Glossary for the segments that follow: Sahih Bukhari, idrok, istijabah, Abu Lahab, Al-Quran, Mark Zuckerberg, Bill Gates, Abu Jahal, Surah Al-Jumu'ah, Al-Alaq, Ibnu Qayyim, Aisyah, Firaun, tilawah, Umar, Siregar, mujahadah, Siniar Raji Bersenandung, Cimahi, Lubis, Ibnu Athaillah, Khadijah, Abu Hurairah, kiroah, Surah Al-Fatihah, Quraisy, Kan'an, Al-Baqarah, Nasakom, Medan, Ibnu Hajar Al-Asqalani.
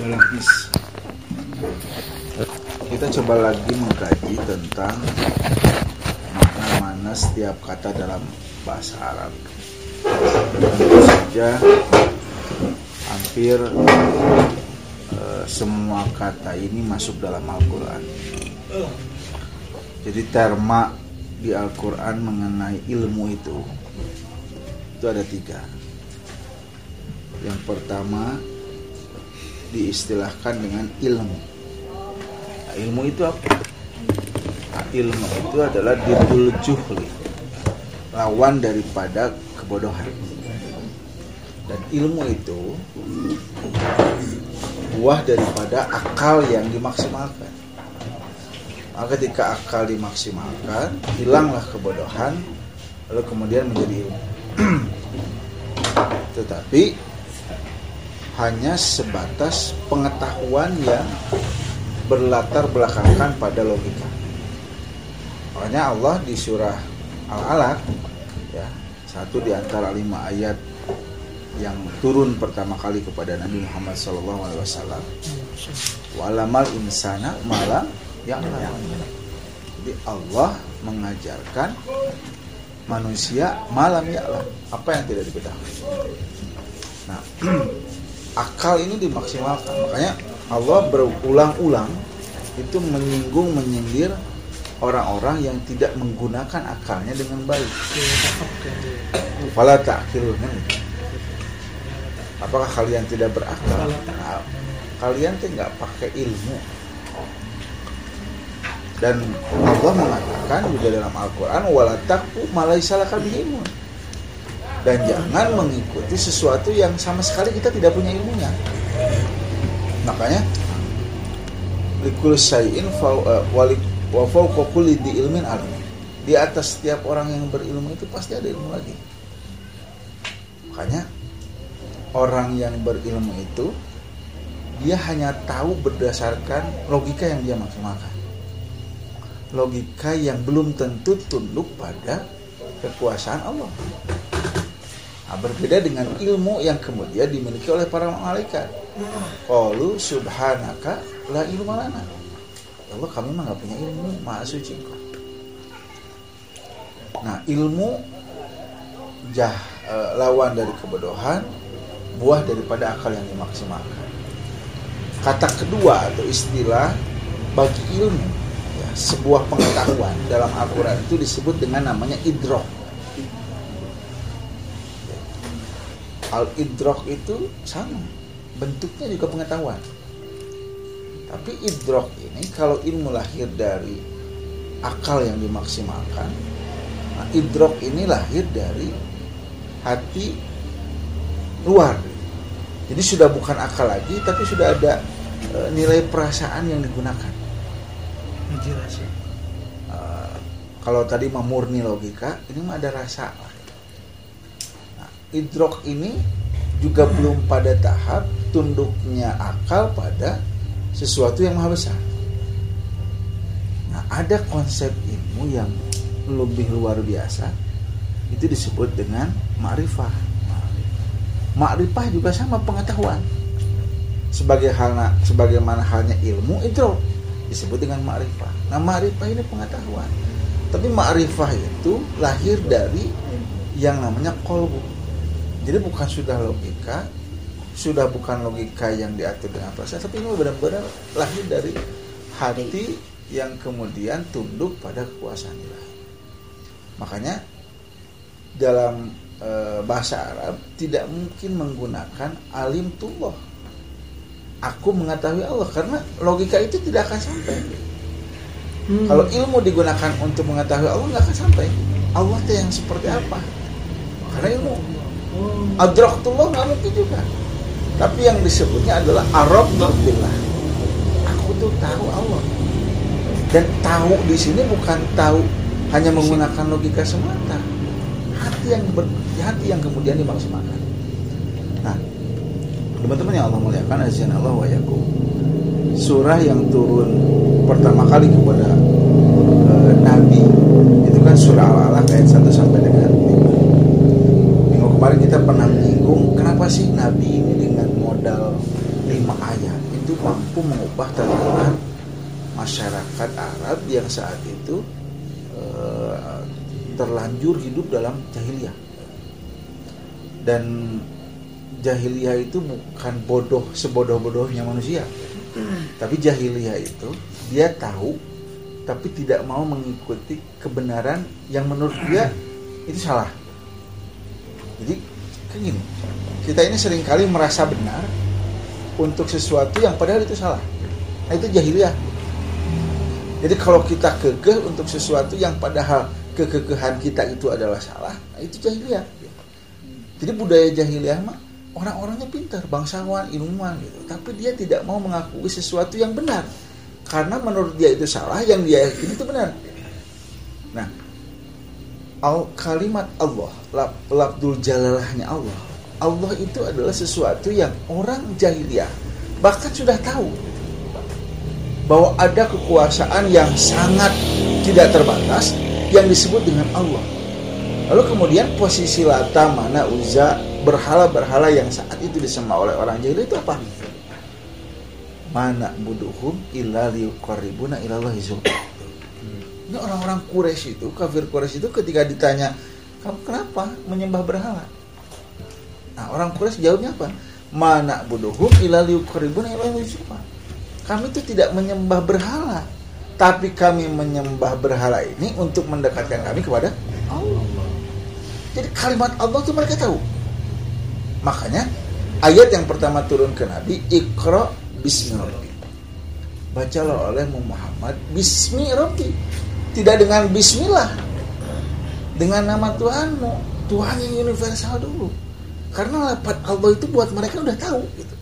dalam hadis. Kita coba lagi mengkaji tentang makna setiap kata dalam bahasa Arab. Tentu saja hampir semua kata ini masuk dalam Al-Quran. Jadi terma di Al-Quran mengenai ilmu itu ada tiga. Yang pertama diistilahkan dengan ilmu. Nah, ilmu itu apa? Nah, ilmu itu adalah didul juhli, lawan daripada kebodohan. Dan ilmu itu buah daripada akal yang dimaksimalkan. Maka ketika akal dimaksimalkan, hilanglah kebodohan, lalu kemudian menjadi ilmu. Tetapi hanya sebatas pengetahuan yang berlatar belakangkan pada logika. Makanya Allah di surah Al-Alaq, ya, satu di antara 5 ayat yang turun pertama kali kepada Nabi Muhammad SAW, walamal insana malam yang lain. Jadi Allah mengajarkan manusia malam ya'lam, apa yang tidak diketahui. Nah, akal ini dimaksimalkan. Makanya Allah berulang-ulang itu menyinggung, menyindir orang-orang yang tidak menggunakan akalnya dengan baik. Fala ta'qilun. Apakah kalian tidak berakal? Nah, kalian tidak pakai ilmu. Dan Allah mengatakan juga dalam Al-Quran, wala taqfu ma laysa laka bihi ilmun. Dan jangan mengikuti sesuatu yang sama sekali kita tidak punya ilmunya. Makanya likul syai'in wa fawqa kulli dzi ilmin alim. Di atas setiap orang yang berilmu itu pasti ada ilmu lagi. Makanya orang yang berilmu itu dia hanya tahu berdasarkan logika yang dia maksimalkan. Logika yang belum tentu tunduk pada kekuasaan Allah. Nah, berbeda dengan ilmu yang kemudian dimiliki oleh para malaikat. Qalu subhanaka la ilma lana. Ya Allah, kami mah nggak punya ilmu, maha suci Engkau. Nah, ilmu lawan dari kebodohan, buah daripada akal yang dimaksimalkan. Kata kedua atau istilah bagi ilmu, ya, sebuah pengetahuan dalam Al-Quran itu disebut dengan namanya idrok. Al-idrok itu sama bentuknya juga pengetahuan. Tapi idrok ini kalau ilmu lahir dari akal yang dimaksimalkan, nah, idrok ini lahir dari hati luar. Jadi sudah bukan akal lagi, tapi sudah ada nilai perasaan yang digunakan. Kalau tadi murni logika, ini mah ada rasa. Nah, idrok ini juga belum pada tahap tunduknya akal pada sesuatu yang maha besar. Nah, ada konsep ilmu yang lebih luar biasa, itu disebut dengan ma'rifah. Ma'rifah juga sama pengetahuan. Sebagaimana halnya ilmu, itu disebut dengan ma'rifah. Nah, ma'rifah ini pengetahuan. Tapi ma'rifah itu lahir dari yang namanya qalbu. Jadi bukan sudah logika, sudah bukan logika yang diatur dengan perasaan, tapi ini benar-benar lahir dari hati yang kemudian tunduk pada kekuasaan ilahi. Makanya dalam bahasa Arab tidak mungkin menggunakan alim tullah, aku mengetahui Allah, karena logika itu tidak akan sampai. Kalau ilmu digunakan untuk mengetahui Allah, nggak akan sampai. Allah itu yang seperti apa? Karena ilmu adrok tullah nggak mungkin juga. Tapi yang disebutnya adalah arabtu billah. Aku tuh tahu Allah. Dan tahu di sini bukan tahu hanya menggunakan logika semata. Hati yang kemudian dimaksimalkan. Nah, teman-teman yang Allah muliakan, azza Allah wa yakum. Surah yang turun pertama kali kepada Nabi itu kan surah Al-Alaq ayat 1 sampai dengan 5. Minggu kemarin kita pernah menyinggung kenapa sih Nabi ini dengan modal 5 ayat itu mampu mengubah tatanan masyarakat Arab yang saat itu terlanjur hidup dalam jahiliyah. Dan jahiliyah itu bukan bodoh sebodoh-bodohnya manusia, tapi jahiliyah itu dia tahu tapi tidak mau mengikuti kebenaran yang menurut dia itu salah. Jadi kayak gini, kita ini seringkali merasa benar untuk sesuatu yang padahal itu salah. Nah, itu jahiliyah. Jadi kalau kita kekeh untuk sesuatu yang padahal kekekehan kita itu adalah salah, nah itu jahiliyah. Jadi budaya jahiliyah mah orang-orangnya pintar, bangsawan, ilmuwan gitu, tapi dia tidak mau mengakui sesuatu yang benar karena menurut dia itu salah, yang dia yakini itu benar. Nah, kalimat Allah, lafzul jalalahnya Allah, Allah itu adalah sesuatu yang orang jahiliyah bahkan sudah tahu bahwa ada kekuasaan yang sangat tidak terbatas yang disebut dengan Allah. Lalu kemudian posisi Lata, Mana, Uzza, berhala-berhala yang saat itu disembah oleh orang jahiliyah itu apa? Mana buduhum illa liqarribuna ila Allahi zulfa. Ini orang-orang Quraisy itu, kafir Quraisy itu ketika ditanya, "Kamu kenapa menyembah berhala?" Nah, orang Quraisy jawabnya apa? Mana buduhum illa liqarribuna ila Allahi zulfa. Kami itu tidak menyembah berhala, tapi kami menyembah berhala ini untuk mendekatkan kami kepada Allah. Jadi kalimat Allah itu mereka tahu. Makanya ayat yang pertama turun ke Nabi, Iqra bismi rabbi. Bacalah oleh Muhammad bismi rabbi. Tidak dengan bismillah. Dengan nama Tuhanmu, Tuhan yang universal dulu. Karena lafaz Allah itu buat mereka udah tahu gitu.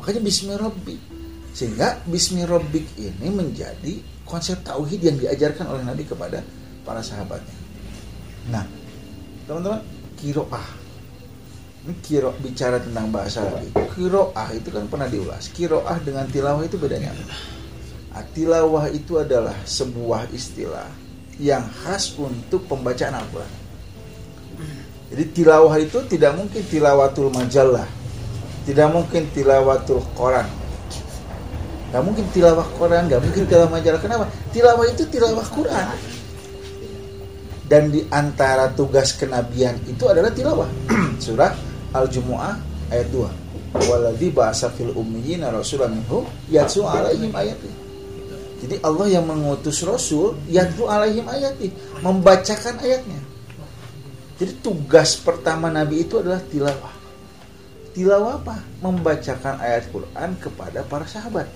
Makanya bismi rabbi. Sehingga bismi rabbik ini menjadi konsep tauhid yang diajarkan oleh Nabi kepada para sahabatnya. Nah, teman-teman, kiroah. Ini kiroah, bicara tentang bahasa Arab. Kiroah itu kan pernah diulas. Kiroah dengan tilawah itu bedanya apa? Nah, tilawah itu adalah sebuah istilah yang khas untuk pembacaan Al-Quran. Jadi tilawah itu tidak mungkin tilawatul majalah, tidak mungkin tilawatul koran, gak mungkin tilawah Quran, gak mungkin tilawah majalah. Kenapa? Tilawah itu tilawah Quran. Dan di antara tugas kenabian itu adalah tilawah. Surah Al-Jumu'ah ayat 2. Waladzi ba'atsa fil ummiyina rasulan minhum yatlu 'alaihim ayati. Jadi Allah yang mengutus rasul yatlu 'alaihim ayati, membacakan ayatnya. Jadi tugas pertama Nabi itu adalah tilawah. Tilawah apa? Membacakan ayat Quran kepada para sahabat.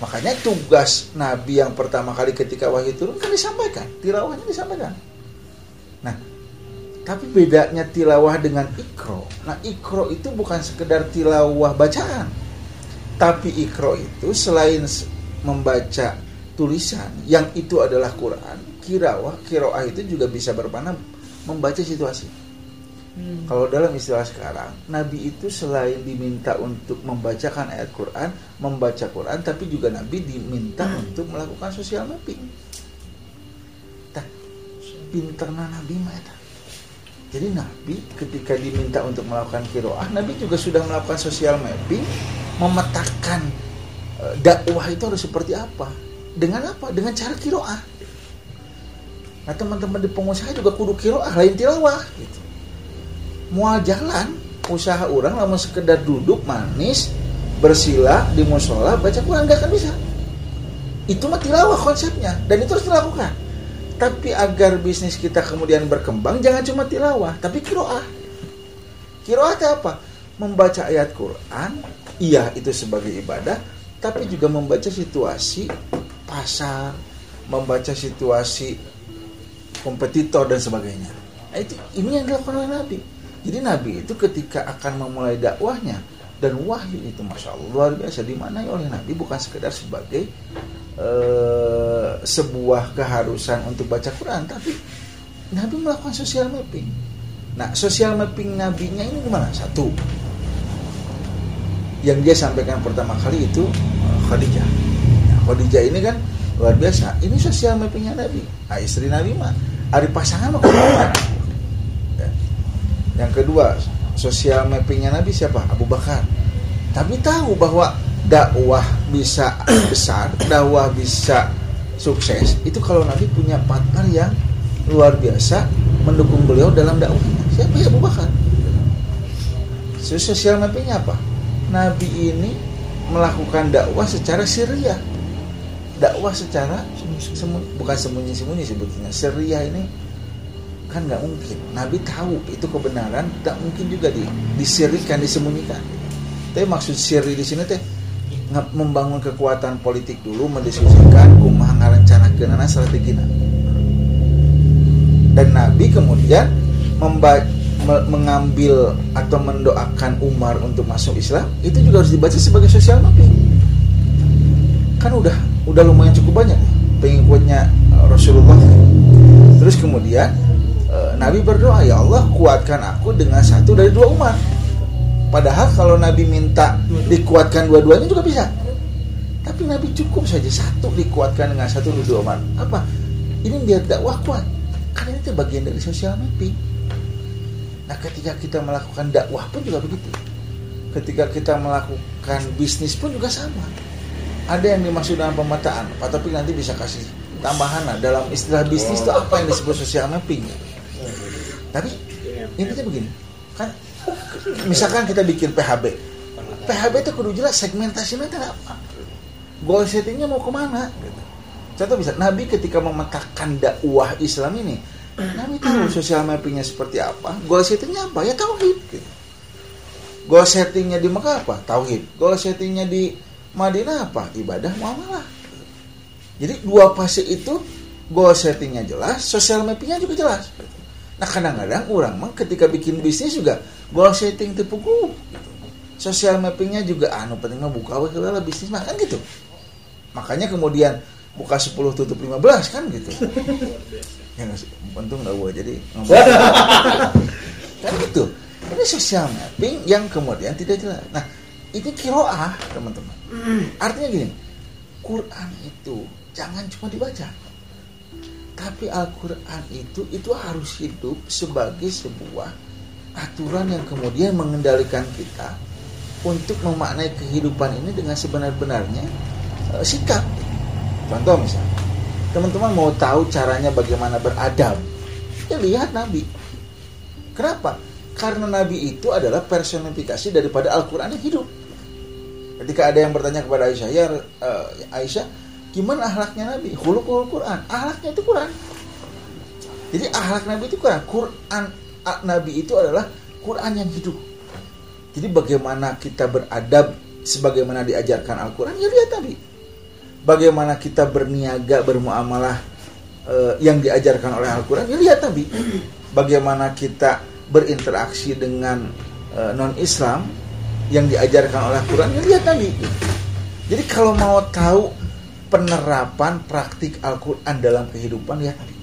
Makanya tugas Nabi yang pertama kali ketika wahyu turun kan disampaikan, tilawahnya disampaikan. Nah, tapi bedanya tilawah dengan ikro. Nah, ikro itu bukan sekedar tilawah bacaan, tapi ikro itu selain membaca tulisan yang itu adalah Quran, kiroah itu juga bisa bermakna membaca situasi. Kalau dalam istilah sekarang, Nabi itu selain diminta untuk membacakan ayat Quran, membaca Quran, tapi juga Nabi diminta untuk melakukan social mapping. Tah, pinterna Nabi mah. Jadi Nabi ketika diminta untuk melakukan kiroah, Nabi juga sudah melakukan social mapping, memetakan dakwah itu harus seperti apa, dengan apa, dengan cara kiroah. Nah, teman-teman di pengusaha juga kudu kiroah, lain tilawah. Gitu. Mual jalan usaha orang lamun sekedar duduk manis bersila di mushola baca Quran nggak akan bisa. Itu mah tilawah konsepnya, dan itu harus dilakukan. Tapi agar bisnis kita kemudian berkembang, jangan cuma tilawah tapi kiroah. Kiroah itu apa? Membaca ayat Quran, iya itu sebagai ibadah, tapi juga membaca situasi pasar, membaca situasi kompetitor dan sebagainya. Nah, itu ini yang dilakukan oleh Nabi. Jadi Nabi itu ketika akan memulai dakwahnya, dan wahyu itu Masya Allah luar biasa, dimaknai oleh Nabi bukan sekedar sebagai sebuah keharusan untuk baca Quran, tapi Nabi melakukan social mapping. Nah, social mapping Nabinya ini gimana? Satu, yang dia sampaikan pertama kali itu Khadijah. Nah, Khadijah ini kan luar biasa, ini social mappingnya Nabi. Nah, istri Nabi mah ada pasangan mah Quran. Yang kedua, sosial mappingnya Nabi siapa? Abu Bakar. Tapi tahu bahwa dakwah bisa besar, dakwah bisa sukses, itu kalau Nabi punya partner yang luar biasa mendukung beliau dalam dakwahnya. Siapa ya? Abu Bakar. Sosial Nabi-nya apa? Nabi ini melakukan dakwah secara syariah, dakwah secara bukan sembunyi-sembunyi sebetulnya. Syariah ini kan nggak mungkin. Nabi tahu itu kebenaran, tak mungkin juga disirikan, disembunyikan. Tapi maksud siri di sini teh membangun kekuatan politik dulu, mendiskusikan kumaha ngarencanakeunana strategina. Dan Nabi kemudian mengambil atau mendoakan Umar untuk masuk Islam, itu juga harus dibaca sebagai sosial Nabi. Kan udah lumayan cukup banyak pengikutnya Rasulullah. Terus kemudian Nabi berdoa, ya Allah kuatkan aku dengan satu dari dua Umar. Padahal kalau Nabi minta dikuatkan dua-duanya juga bisa, tapi Nabi cukup saja satu, dikuatkan dengan satu dari dua Umar. Apa? Ini biar dakwah kuat. Karena itu bagian dari sosial Nabi. Nah, ketika kita melakukan dakwah pun juga begitu. Ketika kita melakukan bisnis pun juga sama. Ada yang dimaksud dengan pemetaan, Pak Topik nanti bisa kasih tambahan lah. Dalam istilah bisnis itu apa yang disebut sosial mapping? Tapi intinya begini, kan? Misalkan kita bikin PHB, PHB itu kudu jelas segmentasinya apa, goal settingnya mau kemana. Contoh bisa, Nabi ketika memetakan dakwah Islam ini, Nabi tahu sosial mappingnya seperti apa, goal settingnya apa, ya tauhid. Goal settingnya di Mekah apa? Tauhid. Goal settingnya di Madinah apa? Ibadah muamalah. Jadi dua fase itu, goal settingnya jelas, sosial mappingnya juga jelas. Nah kadang-kadang orang ketika bikin bisnis juga goal setting terpuku, sosial mappingnya juga pentingnya buka wala bisnis mah kan gitu. Makanya kemudian buka 10 tutup 15 kan gitu. Ya untung enggak gua jadi kan gitu. Ini sosial mapping yang kemudian tidak jelas. Nah, ini qiraah, teman-teman. Artinya gini, Quran itu jangan cuma dibaca. Tapi Al-Quran itu harus hidup sebagai sebuah aturan yang kemudian mengendalikan kita untuk memaknai kehidupan ini dengan sebenar-benarnya sikap. Contoh misalnya, teman-teman mau tahu caranya bagaimana beradab, ya lihat Nabi. Kenapa? Karena Nabi itu adalah personifikasi daripada Al-Quran yang hidup. Ketika ada yang bertanya kepada Aisyah, ya Aisyah, gimana akhlaknya Nabi? Khuluqul Quran. Akhlaknya itu Quran. Jadi akhlak Nabi itu Quran. Quran Nabi itu adalah Quran yang hidup. Jadi bagaimana kita beradab sebagaimana diajarkan Al-Quran, ya lihat Nabi. Bagaimana kita berniaga, bermuamalah yang diajarkan oleh Al-Quran, ya lihat Nabi. Bagaimana kita berinteraksi dengan non-Islam yang diajarkan oleh Al-Quran, ya lihat Nabi. Jadi kalau mau tahu penerapan praktik Al-Quran dalam kehidupan, lihat Nabi.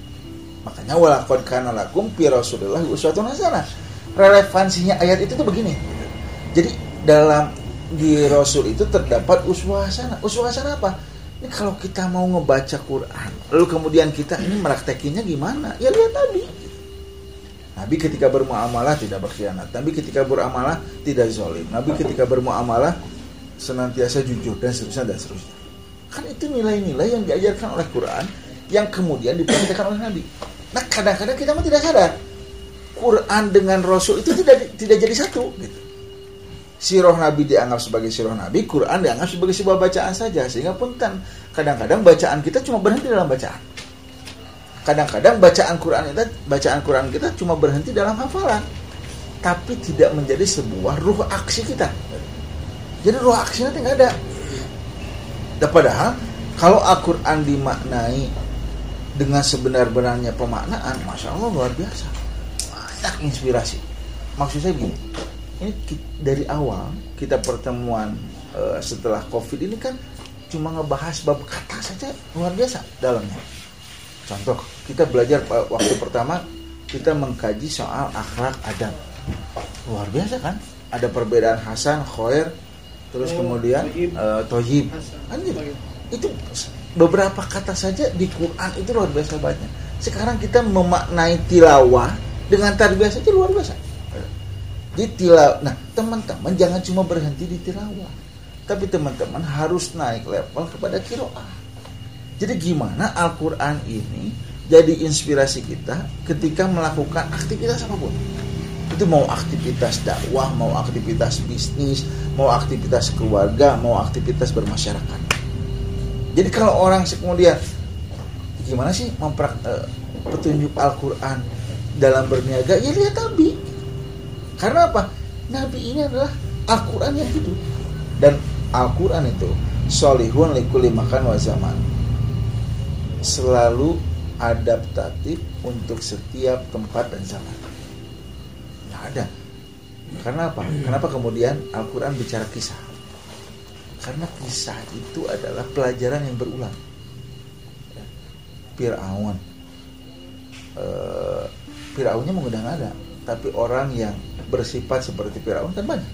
Makanya walaqad kana lakum fi rasulillahi uswatun hasanah. Relevansinya ayat itu tuh begini. Jadi dalam di Rasul itu terdapat uswah hasanah. Uswah hasanah apa? Ini kalau kita mau ngebaca Quran, lalu kemudian kita ini meraktekinnya gimana? Ya lihat Nabi. Nabi ketika bermuamalah tidak berkhianat. Nabi ketika beramalah tidak zalim. Nabi ketika bermuamalah senantiasa jujur dan seterusnya dan seterusnya. Kan itu nilai-nilai yang diajarkan oleh Quran yang kemudian dipraktikkan oleh Nabi. Nah kadang-kadang kita mah tidak sadar Quran dengan Rasul itu tidak jadi satu gitu. Sirah Nabi dianggap sebagai sirah Nabi, Quran dianggap sebagai sebuah bacaan saja. Sehingga pun kan kadang-kadang bacaan kita cuma berhenti dalam bacaan. Kadang-kadang bacaan Quran kita cuma berhenti dalam hafalan, tapi tidak menjadi sebuah ruh aksi kita. Jadi ruh aksinya tidak ada. Padahal kalau Al-Quran dimaknai dengan sebenar-benarnya pemaknaan, Masya Allah luar biasa, banyak inspirasi. Maksud saya gini, ini dari awal kita pertemuan setelah COVID ini kan cuma ngebahas bab kata saja luar biasa dalamnya. Contoh, kita belajar waktu pertama kita mengkaji soal akhlak adab, luar biasa kan, ada perbedaan hasan, khoir, terus kemudian toyib. Itu beberapa kata saja di Quran itu luar biasa banyak. Sekarang kita memaknai tilawah dengan tarbiyah saja luar biasa. Di tilawah. Nah, teman-teman jangan cuma berhenti di tilawah, tapi teman-teman harus naik level kepada qiraah. Jadi gimana Al-Quran ini jadi inspirasi kita ketika melakukan aktivitas apapun. Itu mau aktivitas dakwah, mau aktivitas bisnis, mau aktivitas keluarga, mau aktivitas bermasyarakat. Jadi kalau orang kemudian gimana sih petunjuk Al-Quran dalam berniaga, ya lihat Nabi. Karena apa? Nabi ini adalah Al-Quran yang hidup. Dan Al-Quran itu solihun likulli makan wa zaman, selalu adaptatif untuk setiap tempat dan zaman. Nggak ada. Karena apa? Kenapa kemudian Al-Quran bicara kisah? Karena kisah itu adalah pelajaran yang berulang. Firaun, Firaunnya mengada-ngada, tapi orang yang bersifat seperti Firaun kan banyak.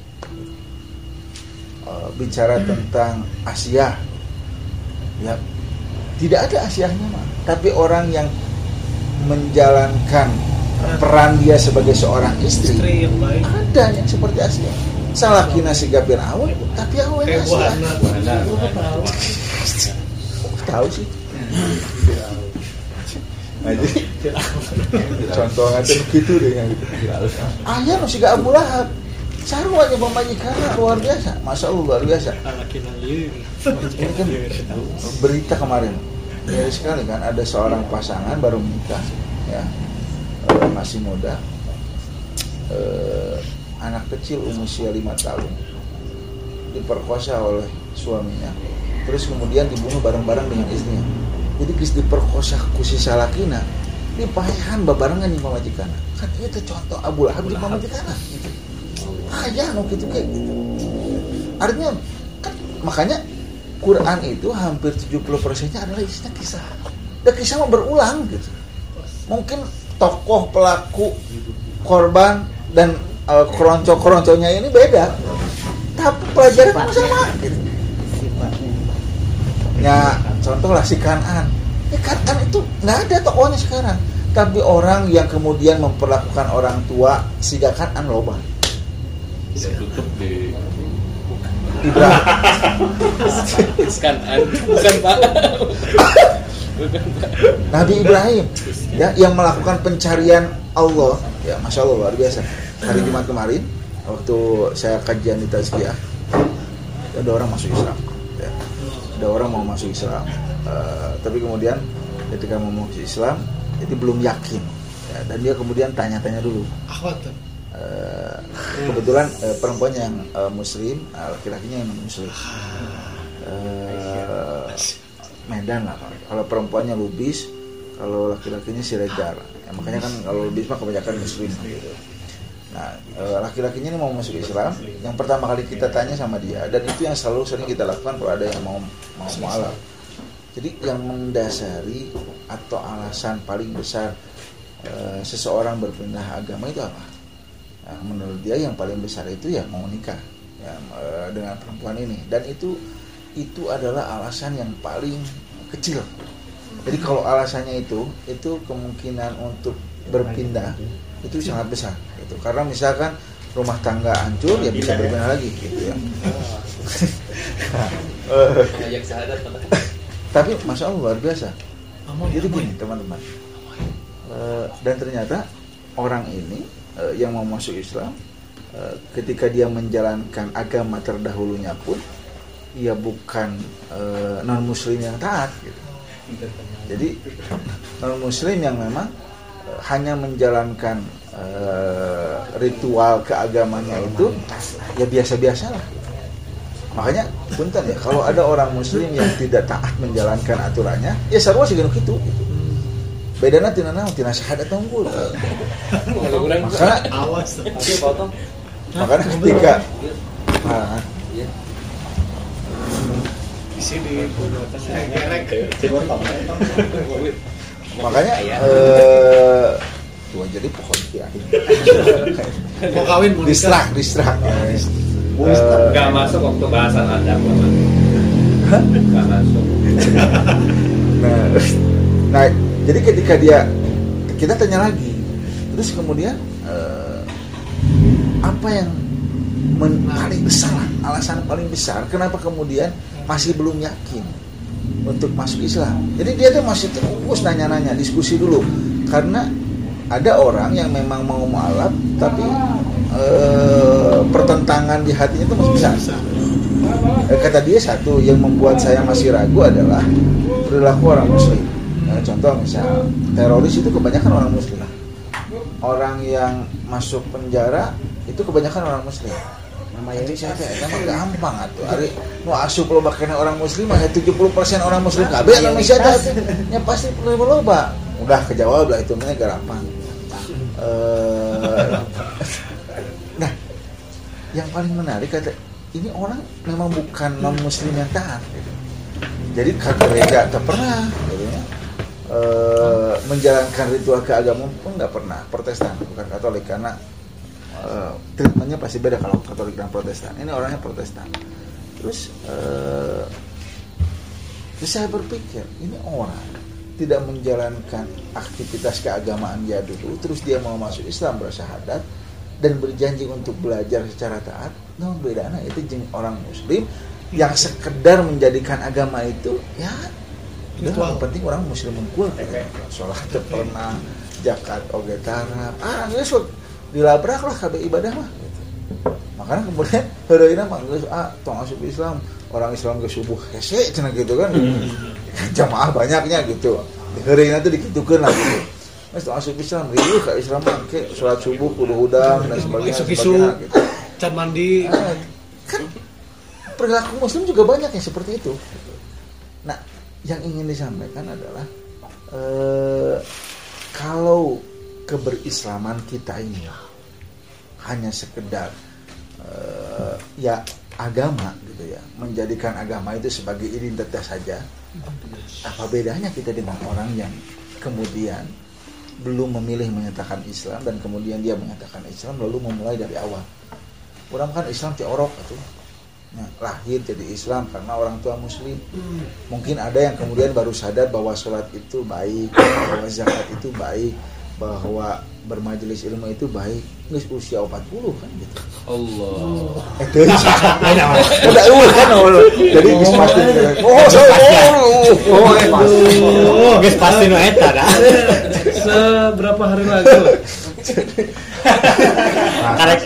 Bicara tentang Asyah, ya tidak ada Asyahnya mah. Tapi orang yang menjalankan peran dia sebagai seorang istri yang baik, ada yang seperti Asyah. Salah kina siga Firaun, tapi awe Asyah. Tahu sih. Contoh ngaten gitu deh yang gitu. Ayah masih gak Abu Lahab. Sarwanya Bang Majikana luar biasa, Masya Allah luar biasa. Ini kan berita kemarin. Dari sekali kan ada seorang pasangan baru menikah, ya masih muda, anak kecil usia 5 tahun, diperkosa oleh suaminya. Terus kemudian dibunuh bareng-bareng dengan istrinya. Jadi kis diperkosa kusi salakina, dipahehan babarengan di pamajikanna. Kan itu contoh Abu Lahab di pamajikanna. Ayah nu kitu ge. Artinya kan makanya Quran itu hampir 70%-nya adalah isinya kisah. Dan kisah berulang gitu. Mungkin tokoh, pelaku, korban dan keronco-keronconya ini beda. Tapi pelajaran sama gitu. Ya, contohlah si Kan'an. Ya, Kan'an itu nggak ada tokohnya sekarang. Tapi orang yang kemudian memperlakukan orang tua, siga Kan'an loba. Tutup di Ibrahim. Kan'an, bukan Pak. Nabi Ibrahim, ya, yang melakukan pencarian Allah. Ya, Masya Allah luar biasa. Hari Jumat kemarin, waktu saya kajian di Tazkiyah, ada orang masuk Islam. Ada orang mau masuk Islam, tapi kemudian ketika mau masuk Islam, jadi belum yakin, ya, dan dia kemudian tanya-tanya dulu. Kebetulan perempuannya yang Muslim, laki-lakinya yang Muslim, Medan lah. Kalau perempuannya Lubis, kalau laki-lakinya Siregar. Ya, makanya kan kalau Lubis mah kebanyakan Muslim. Gitu. Nah, laki-lakinya ini mau masuk Islam. Yang pertama kali kita tanya sama dia, dan itu yang selalu sering kita lakukan kalau ada yang mau mualaf. Jadi yang mendasari atau alasan paling besar seseorang berpindah agama itu apa? Nah, menurut dia yang paling besar itu ya mau nikah ya, dengan perempuan ini. Dan itu adalah alasan yang paling kecil. Jadi kalau alasannya itu kemungkinan untuk berpindah itu sangat besar gitu. Karena misalkan rumah tangga hancur ya bisa berpindah lagi gitu ya. Tapi Masya Allah luar biasa. Jadi gini teman-teman, dan ternyata orang ini yang mau masuk Islam, ketika dia menjalankan agama terdahulunya pun ia bukan non muslim yang taat gitu. Jadi non muslim yang memang hanya menjalankan ritual keagamannya itu ya biasa-biasa lah. Makanya punten ya, kalau ada orang muslim yang tidak taat menjalankan aturannya ya sarua sih ganu kitu gitu. Bedana tina naon, tina syahadat unggul. Makanya ketika di sini makanya tua jadi pohon ya. Mau kawin mau distrak. Enggak masuk waktu bahasan Anda, Pak. Enggak masuk. Nah, jadi ketika kita tanya lagi. Terus kemudian apa yang paling besar, alasan paling besar kenapa kemudian masih belum yakin untuk masuk Islam. Jadi dia tuh masih terus nanya-nanya, diskusi dulu, karena ada orang yang memang mau mu'alaf tapi pertentangan di hatinya itu masih besar. Kata dia, satu yang membuat saya masih ragu adalah perilaku orang muslim. Nah, contoh misal teroris itu kebanyakan orang muslim, orang yang masuk penjara itu kebanyakan orang muslim. Jadi saya emang gampang atuh ari nu asup loba kana orang muslim aya 70% orang muslim kabeh Indonesia teh nya pasti perlu loba. Udah kejawab lah itu mah garapan. Nah, yang paling menarik kata ini orang memang bukan non muslim yang taat gitu. Jadi kagak pernah gitu ya. Menjalankan ritual keagamaan pun enggak pernah. Protestan bukan Katolik, karena treatmentnya pasti beda kalau Katolik dan Protestan. Ini orangnya Protestan. Terus saya berpikir, ini orang tidak menjalankan aktivitas keagamaan dia dulu, terus dia mau masuk Islam, bersyahadat dan berjanji untuk belajar secara taat. Nah, bedanya itu jeung orang muslim yang sekedar menjadikan agama itu ya udah, yang penting orang muslim unggul okay. Sholat pernah, zakat oge tarap, dilabrak lah kabeh ibadah mah gitu. Makanya kemudian heureuna mah geus tong asup Islam, orang Islam geus subuh hese cenah gitu kan. Jamaah banyaknya gitu. Heureuna teh dikitukeun lah gitu. Mas tong asup Islam, rieuh ka Islam mah ke salat subuh kudu hudang dan sebagainya gitu. Can mandi. Kan perilaku muslim juga banyak yang seperti itu. Nah, yang ingin disampaikan adalah kalau keberislaman kita ini hanya sekedar ya agama gitu ya, menjadikan agama itu sebagai identitas saja, apa bedanya kita dengan orang yang kemudian belum memilih menyatakan Islam dan kemudian dia menyatakan Islam lalu memulai dari awal. Orang kan Islam diorok itu, nah, lahir jadi Islam karena orang tua muslim. Mungkin ada yang kemudian baru sadar bahwa sholat itu baik, bahwa zakat itu baik, bahwa bermajelis ilmu itu baik geus usia 40 kan gitu. Allah. Itu udah eueuh kan. Jadi geus pasti. Geus pasti nu eta da. Seberapa hari lagi? Karek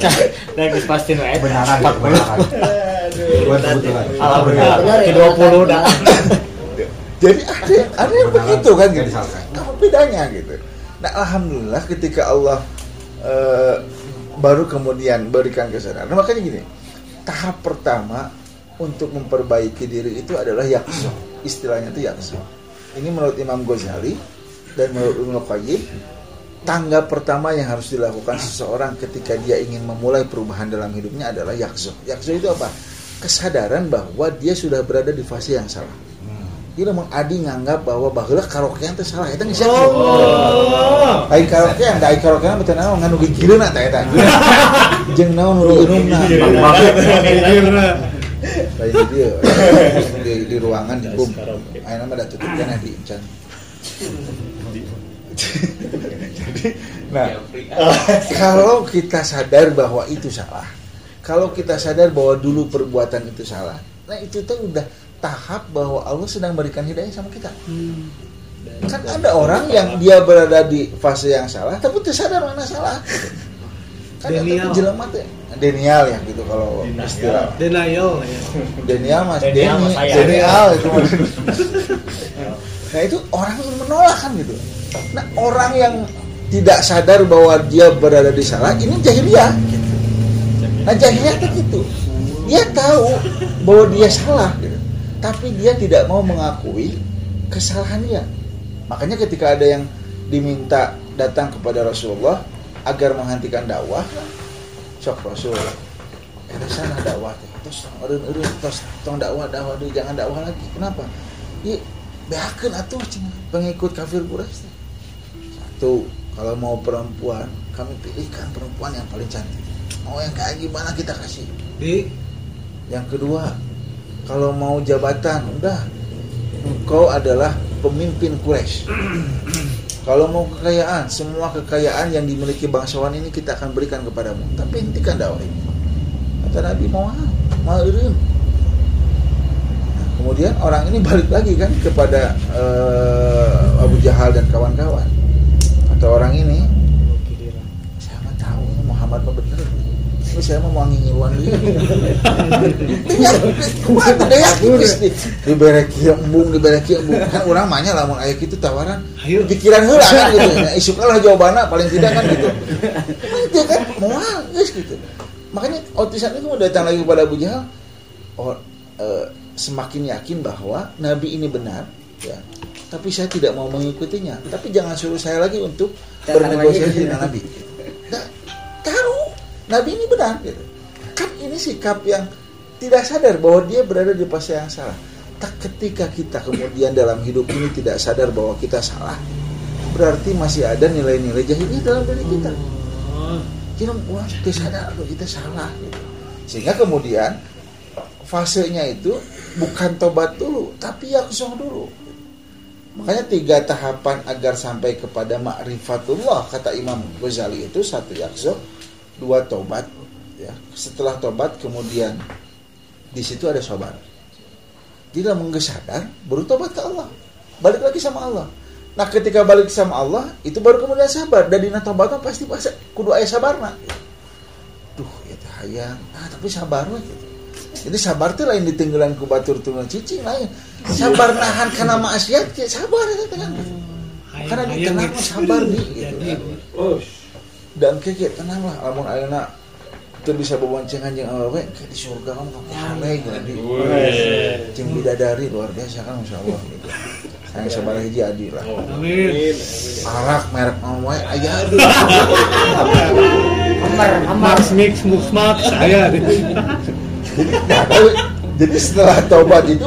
dan geus pasti nu eta. Beneran 40. Alhamdulillah ke 20 dah. Jadi ada yang begitu kan gitu. Apa bedanya gitu? Nah, alhamdulillah ketika Allah baru kemudian berikan kesadaran. Nah, makanya gini, tahap pertama untuk memperbaiki diri itu adalah yakso. Istilahnya itu yakso. Ini menurut Imam Ghazali dan menurut Ibnu Qayyim, tangga pertama yang harus dilakukan seseorang ketika dia ingin memulai perubahan dalam hidupnya adalah yakso. Yakso itu apa? Kesadaran bahwa dia sudah berada di fase yang salah. Dia memang adi nganggap bahwa baheula karaokean teh salah eta geus siap. Oh. Ai karaokean, ai karaokean mah teu naon nganu gigireuna teh eta. Jeung naon nu irungna. Bae dieu. Di ruangan di room. Ayeuna mah da tutup kana di encan. Nah, kalau kita sadar bahwa itu salah, kalau kita sadar bahwa dulu perbuatan itu salah, nah itu tuh udah tahap bahwa Allah sedang berikan hidayah sama kita. Kan ada orang yang dia berada di fase yang salah, tapi tersadar mana salah. Gitu. Kan itu jelema teh. Denial ya gitu kalau istilah. Denial ya. Denial mas. Denial itu. Nah itu orang yang menolak kan gitu. Nah orang yang tidak sadar bahwa dia berada di salah, ini jahiliyah. Gitu. Nah jahiliyah itu gitu. Dia tahu bahwa dia salah. Gitu. Tapi dia tidak mau mengakui kesalahannya. Makanya ketika ada yang diminta datang kepada Rasulullah agar menghentikan dakwah, sok Rasul, ada sana dakwah, terus urun-urun, terus tong dakwah dulu, jangan dakwah lagi. Kenapa? Iya, beakeun atuh pengikut kafir Quraisy. Satu, kalau mau perempuan, kami pilihkan perempuan yang paling cantik. Mau yang kayak gimana kita kasih. Di, yang kedua, kalau mau jabatan, udah engkau adalah pemimpin Quraisy. Kalau mau kekayaan, semua kekayaan yang dimiliki bangsawan ini kita akan berikan kepadamu. Tapi hentikan dakwah ini. Kata Nabi, mau irin. Nah, kemudian orang ini balik lagi kan kepada Abu Jahal dan kawan-kawan. Atau orang ini, saya mah tahu ini Muhammad mah bener. Ini saya mah mau ngingiluan dia. Kuat ada yang tipis nih. Di berek embung. Kan orang mahnya lamun aya kitu tawaran. Pikiran heula kan gitu. Isukna lah jawabanna paling tidak kan gitu. Itu kan moal geus gitu. Makanya otisan itu mau datang lagi kepada Abu Jahal, semakin yakin bahwa Nabi ini benar, ya. Tapi saya tidak mau mengikutinya. Tapi jangan suruh saya lagi untuk bernegosiasi dengan Nabi. Nah, taruh Nabi ini benar, gitu. Kan ini sikap yang tidak sadar bahwa dia berada di posisi yang salah. Ketika kita kemudian dalam hidup ini tidak sadar bahwa kita salah, berarti masih ada nilai-nilai jahiliyah dalam diri kita. Wah, kesadaran kita salah gitu. Sehingga kemudian fasenya itu bukan tobat dulu, tapi yaksong dulu. Makanya 3 tahapan agar sampai kepada ma'rifatullah kata Imam Ghazali itu 1 yaksong, 2 tobat, ya. Setelah tobat kemudian di situ ada sabar. Tidak menggesadar, baru tobat ke Allah. Balik lagi sama Allah. Nah, ketika balik sama Allah, itu baru kemudian sabar. Dan dina tobatna pasti kudu aya sabarna. Duh, eta hayang. Ah, tapi sabar we gitu. Jadi sabar teh lain ditenggelan ku batur tulunan cicing lain. Sabar nahan kana maksiat, sabar eta teh kan. Karena ditenang sabar nih gitu. Dan keke tenanglah lamun ayeuna teu bisa bewancengan jeung awewe ke di surga kan kabeh jadi. Jeung bidadari luar biasa kan masyaallah gitu. Yang sabar hiji adil lah. Amin. Arak merek awal ayah adil. Mix, saya. Jadi setelah taubat itu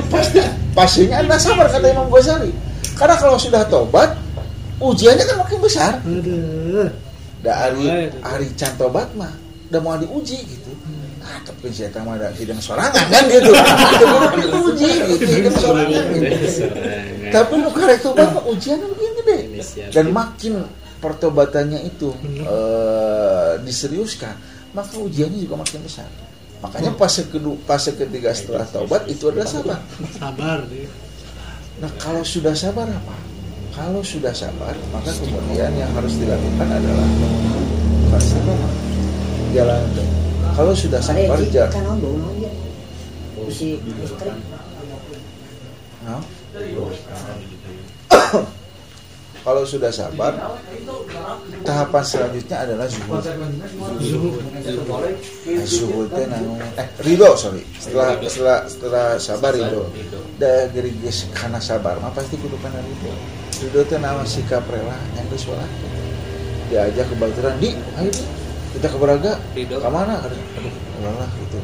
pastinya anda sabar kata Imam Ghazali. Karena kalau sudah taubat, ujiannya kan makin besar. Da hari can taubat mah, udah mau diuji gitu. Ah, tapi setan mah ada sidang sorangan kan gitu. Itu uji gitu, sidang sorangan gitu. Tapi lu karek tobat ujian mungkin gede. Dan makin pertobatannya itu diseriuskan, maka ujiannya juga makin besar. Makanya fase ketiga setelah taubat itu adalah sabar. Sabar deh. Nah, kalau sudah sabar apa? Kalau sudah sabar, maka kemudian yang harus dilakukan adalah sabar. Jalan. Kalau sudah sabar aja. Kalau sudah sabar, tahapan selanjutnya adalah zuhud. Ridho. Setelah sabar ridho. Da gerigis karena sabar, mah pasti kudu kana ridho. Ridho teh nama sikap rela yang geus walah. Diajak kebaturan di, ayo kita ke Braga, ke mana? Aduh, gitu.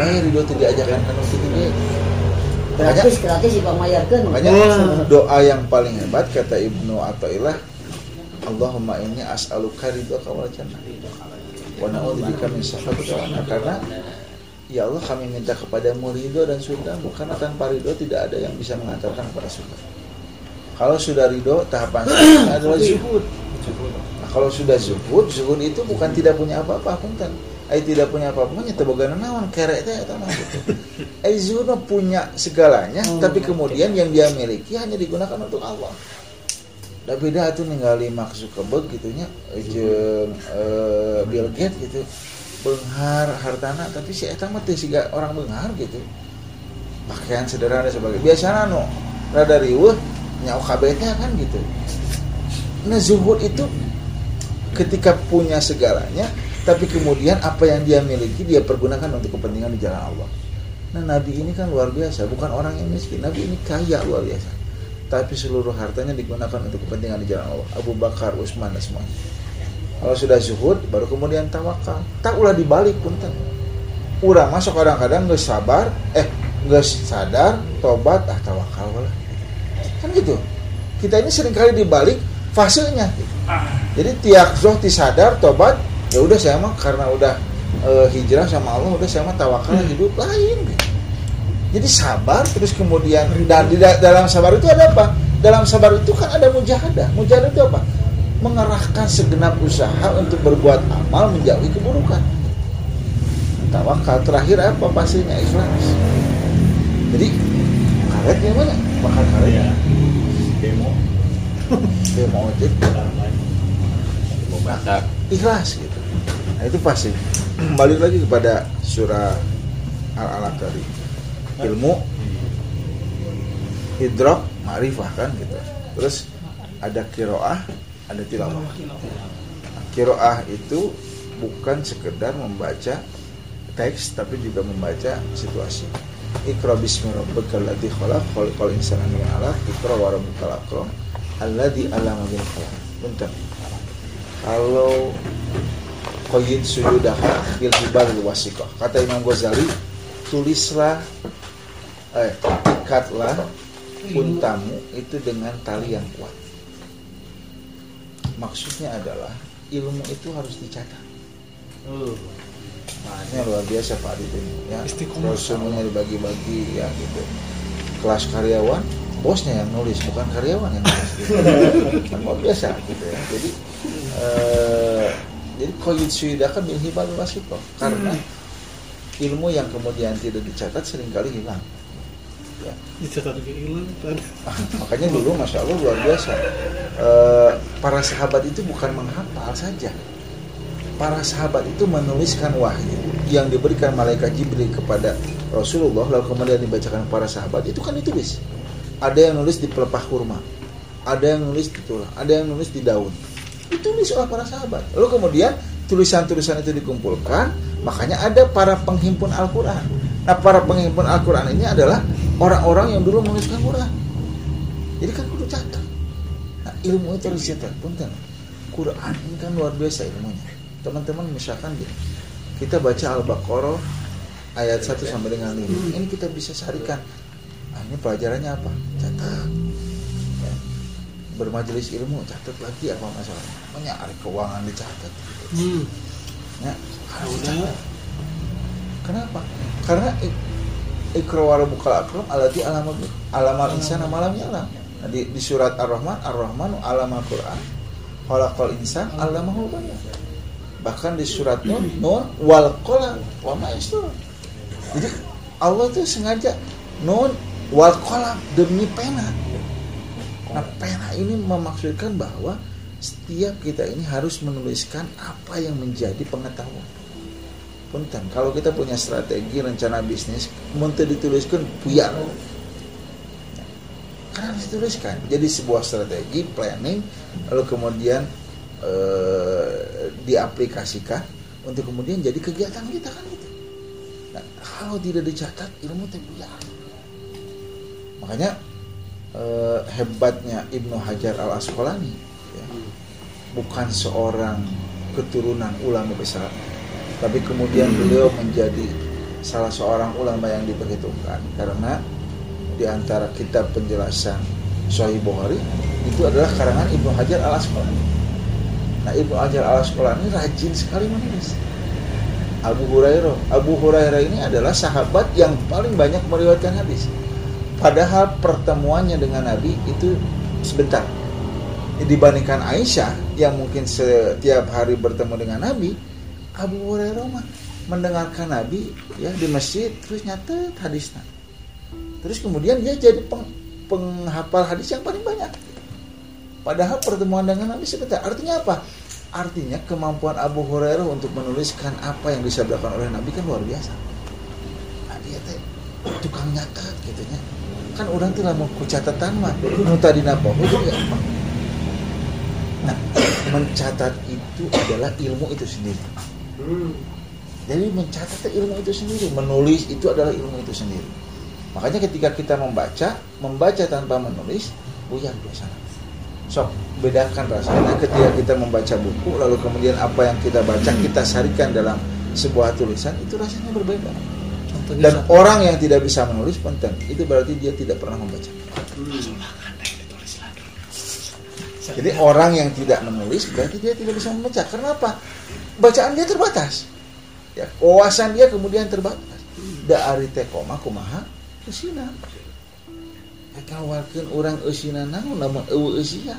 Baik, Ridho itu diajarkan kan waktu itu dia. Gratis sih Pak Mayarkan. Makanya doa yang paling hebat kata Ibnu Athaillah, Allahumma inni as'aluka ridhoka wal jannah. Wa na'udzubika min sakhatika wal nar. Karena ya Allah kami minta kepadamu ridho dan surgamu. Karena tanpa ridho tidak ada yang bisa mengantarkan kepada surga. Kalau sudah ridho, tahapan selanjutnya adalah zuhud. Kalau sudah zuhud itu bukan tidak punya apa-apa punten. Tidak punya apa-apa nya teu boga naon kerek teh eta mah gitu. Zuhud punya segalanya tapi kemudian yang dia miliki hanya digunakan untuk Allah. Da beda atuh ningali Mark Zuckerberg gitu nya jeung Bill Gates gitu. Benghar hartana tapi si eta mah teh siga orang benghar gitu. Pakaian sederhana sebagai biasana nu rada riweuh nya kabehna kan gitu. Nah, zuhud itu ketika punya segalanya, tapi kemudian apa yang dia miliki dia pergunakan untuk kepentingan di jalan Allah. Nah, Nabi ini kan luar biasa, bukan orang yang miskin. Nabi ini kaya luar biasa, tapi seluruh hartanya digunakan untuk kepentingan di jalan Allah. Abu Bakar, Utsman, dan semuanya. Kalau sudah zuhud, baru kemudian tawakal. Tak ulah dibalik punten. Urang masuk kadang-kadang nggak sabar, nggak sadar, tobat, tawakal lah. Kan gitu. Kita ini seringkali dibalik fasenya gitu. Jadi tiap zuhud disadar tobat, ya udah saya mah karena udah hijrah sama Allah, udah saya mah tawakal hidup lain gitu. Jadi sabar, terus kemudian dalam sabar itu ada apa? Dalam sabar itu kan ada mujahadah. Mujahadah itu apa? Mengerahkan segenap usaha untuk berbuat amal menjauhi keburukan. Tawakal, terakhir apa pastinya? Ikhlas. Jadi karet gimana? Bakal karet ya. Demo ojek. Demo bakar. Ikhlas gitu. Nah itu pasti. Balik lagi kepada surah Al-Alaq tadi. Ilmu, idrok, ma'rifah kan gitu. Terus ada kiroah, ada tilawah. Kiroah itu bukan sekedar membaca teks, tapi juga membaca situasi. Iqra bismi rabbikal ladzi khalaq, khalaqal insana min 'alaq, iqra wa rabbukal akram, alladzi 'allama bil qalam. Bentar. Kalau qayyid sujudaha bil hibal wasiqah. Kata Imam Ghazali, tulislah ikatlah puntamu itu dengan tali yang kuat. Maksudnya adalah ilmu itu harus dicatat. Makanya luar biasa Pak Adit ini, ya. Semuanya dibagi-bagi ya gitu. Kelas karyawan, bosnya yang nulis, bukan karyawan yang nulis. Kan luar biasa gitu ya. Jadi qayyid suidakan bil hibal wasiko, karena ilmu yang kemudian tidak dicatat seringkali hilang. Ya. Dicatat juga hilang. Makanya dulu Masya Allah luar biasa, para sahabat itu bukan menghafal saja. Para sahabat itu menuliskan wahyu yang diberikan malaikat Jibril kepada Rasulullah, lalu kemudian dibacakan para sahabat. Itu kan ditulis. Ada yang nulis di pelepah kurma, ada yang nulis di tulang, ada yang nulis di daun. Ditulis oleh para sahabat. Lalu kemudian tulisan-tulisan itu dikumpulkan. Makanya ada para penghimpun Al-Quran. Nah, para penghimpun Al-Quran ini adalah orang-orang yang dulu menuliskan Quran. Jadi kan kudu catat. Nah, ilmu itu harus dicatat. Punten, Quran ini kan luar biasa ilmunya. Teman-teman misalkan deh, kita baca Al-Baqarah ayat 1 sampai dengan 5. Ini kita bisa sarikan. Nah, ini pelajarannya apa? Catat. Ya. Bermajelis ilmu, catat lagi apa masalahnya. Mencari keuangan dicatat. Gitu. Ya. Kenapa? Karena Iqra wa rabbukal akram alladzi 'allamal insana ma lam ya'lam. Di surat Ar-Rahman, Ar-Rahmanu 'allamal Qur'an, khalaqal insana 'allamahul bayan. Bahkan di surat Nun wal qalam wa ma yasturun. Jadi Allah itu sengaja Nun wal qalam demi pena. Nah, pena ini memaksudkan bahwa setiap kita ini harus menuliskan apa yang menjadi pengetahuan. Punten, kalau kita punya strategi rencana bisnis, muntah dituliskan puyar. Karena harus dituliskan. Jadi sebuah strategi planning, lalu kemudian diaplikasikan untuk kemudian jadi kegiatan kita kan gitu. Nah, kalau tidak dicatat ilmu terpuyar. Makanya hebatnya Ibnu Hajar Al-Asqalani, ya, bukan seorang keturunan ulama besar. Tapi kemudian beliau menjadi salah seorang ulama yang diperhitungkan karena di antara kitab penjelasan Sahih Bukhari itu adalah karangan Ibnu Hajar Al-Asqalani. Nah, Ibnu Hajar Al-Asqalani rajin sekali menulis. Abu Hurairah ini adalah sahabat yang paling banyak meriwayatkan hadis. Padahal pertemuannya dengan Nabi itu sebentar. Dibandingkan Aisyah yang mungkin setiap hari bertemu dengan Nabi, Abu Hurairah mendengarkan Nabi ya di masjid, terus nyatet hadisnya. Terus kemudian dia jadi penghafal hadis yang paling banyak. Padahal pertemuan dengan Nabi sebentar. Artinya apa? Artinya kemampuan Abu Hurairah untuk menuliskan apa yang disabdakan oleh Nabi kan luar biasa. Nah, dia teh tukang nyatet gitunya. Kan orang teh lamun ku catatan mah nu tadina poho ya. Nah, mencatat itu adalah ilmu itu sendiri. Jadi mencatat ilmu itu sendiri, menulis itu adalah ilmu itu sendiri. Makanya ketika kita membaca tanpa menulis, buyar biasanya. So, bedakan rasanya ketika kita membaca buku, lalu kemudian apa yang kita baca kita sarikan dalam sebuah tulisan, itu rasanya berbeda. Dan orang yang tidak bisa menulis penting, itu berarti dia tidak pernah membaca. Jadi orang yang tidak menulis berarti dia tidak bisa membaca. Kenapa? Bacaan dia terbatas. Ya, wawasan dia kemudian terbatas. Da ari teh koma kumaha Kesina akan wakil orang usina namun namun ewe usia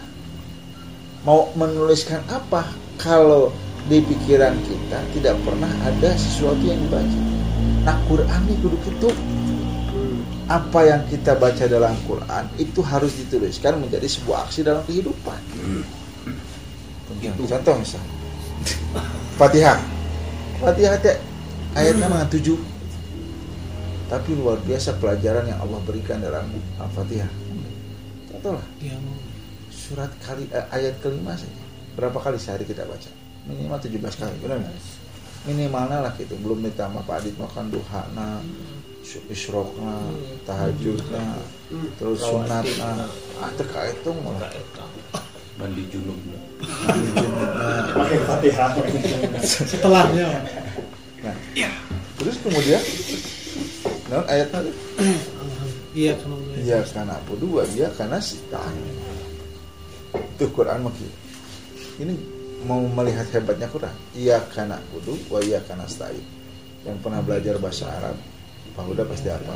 mau menuliskan apa kalau di pikiran kita tidak pernah ada sesuatu yang dibaca. Nah Quran ini kudu kitu. Apa yang kita baca dalam Quran itu harus dituliskan menjadi sebuah aksi dalam kehidupan. Contoh misalnya Fatihah. Fatihah teh ayatnya mah 7. Tapi luar biasa pelajaran yang Allah berikan dalam Al-Fatihah. Contohlah surat kali ayat kelima saja. Berapa kali sehari kita baca? Minimal 17 kali, benar enggak? Minimalnya lah gitu, belum ditambah Pak Adit makan duhana, isyrokna, tahajudna, terus sunatna. Ah terkait itu malah mandi junubnya. Pakai Fatihah setelahnya. Nah, terus kemudian non ayat tadi. Iya karena apa dua dia karena sitaan. Tuh Quran makin. Ini mau melihat hebatnya Quran. Iya karena kudu, wa iya karena stain. Yang pernah belajar bahasa Arab, Pak Huda pasti apa?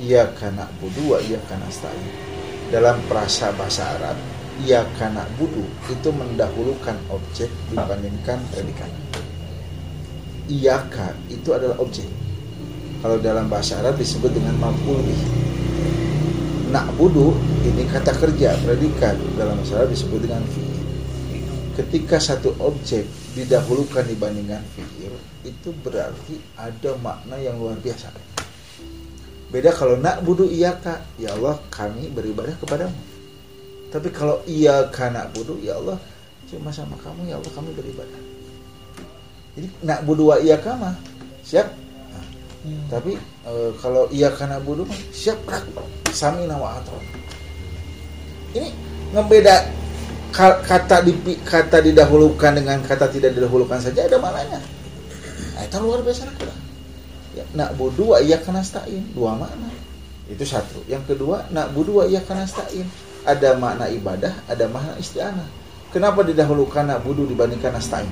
Iya karena kudu, wa iya karena stain. Dalam perasa bahasa Arab, iya karena budu itu mendahulukan objek dibandingkan predikat. Iyaka itu adalah objek. Kalau dalam bahasa Arab disebut dengan maf'ul bih. Na'budu ini kata kerja predikat, dalam bahasa Arab disebut dengan fi'il. Ketika satu objek didahulukan dibandingkan fi'il, itu berarti ada makna yang luar biasa. Beda kalau na'budu iyaka, ya Allah kami beribadah kepadamu. Tapi kalau iya karena budu, ya Allah cuma sama kamu, ya Allah kami beribadah. Jadi nak budu wa iya kama siap. Nah, tapi kalau iya karena budu siap rak sami nawa atron. Ini ngebeda kata didahulukan dengan kata tidak didahulukan saja ada maknanya. Nah, itu luar biasa lah. Ya, nak budu wa iya karena stain dua makna. Itu satu. Yang kedua nak budu wa iya karena stain. Ada makna ibadah, ada makna isti'anah. Kenapa didahulukan nak budu dibandingkan nasta'in?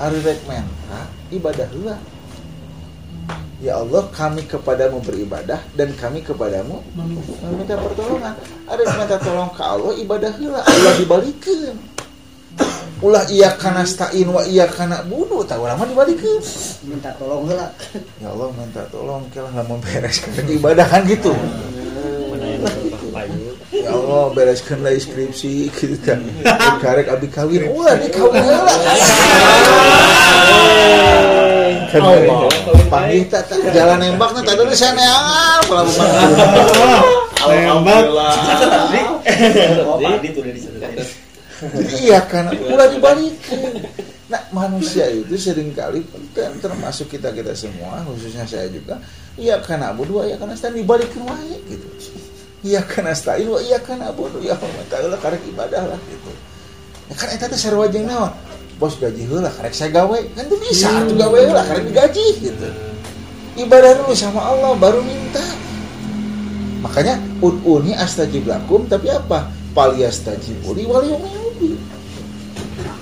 Ari rek menta ibadah heula. Ya Allah, kami kepadamu beribadah dan kami kepadamu meminta pertolongan. Ari minta tolong ke Allah ibadah heula, Allah dibalikeun. Ulah iya kana nasta'in wa iya kana budu, tah urang mah dibalikeun. Minta tolong heula. Ya Allah, minta tolong kelah membereskan ibadah kan gitu. Ya Allah bereskan lah skripsi gitu kan. Karek abdi kawin. Ulah di kawin lah. Kan panggih tak jalan nembakna tak ada saneangan pelabuhan. Alhamdulillah. Jadi itu udah disadari. Iya kan ulah dibalik. Nah, manusia itu seringkali penting termasuk kita semua khususnya saya juga. Iya karena berdua ya karena stand dibalikin wae gitu. Iya kan astain wa iya kan abudu ya Allah ta'ala karek ibadah lah gitu. Ya kan eta teh sarua jeung naon? Bos gaji heula karek saya gawe. Kan teu bisa atuh gawe heula karek digaji gitu. Ibadah dulu sama Allah baru minta. Makanya ud'uni astajib lakum tapi apa? Palyastajibu li wal yu'min.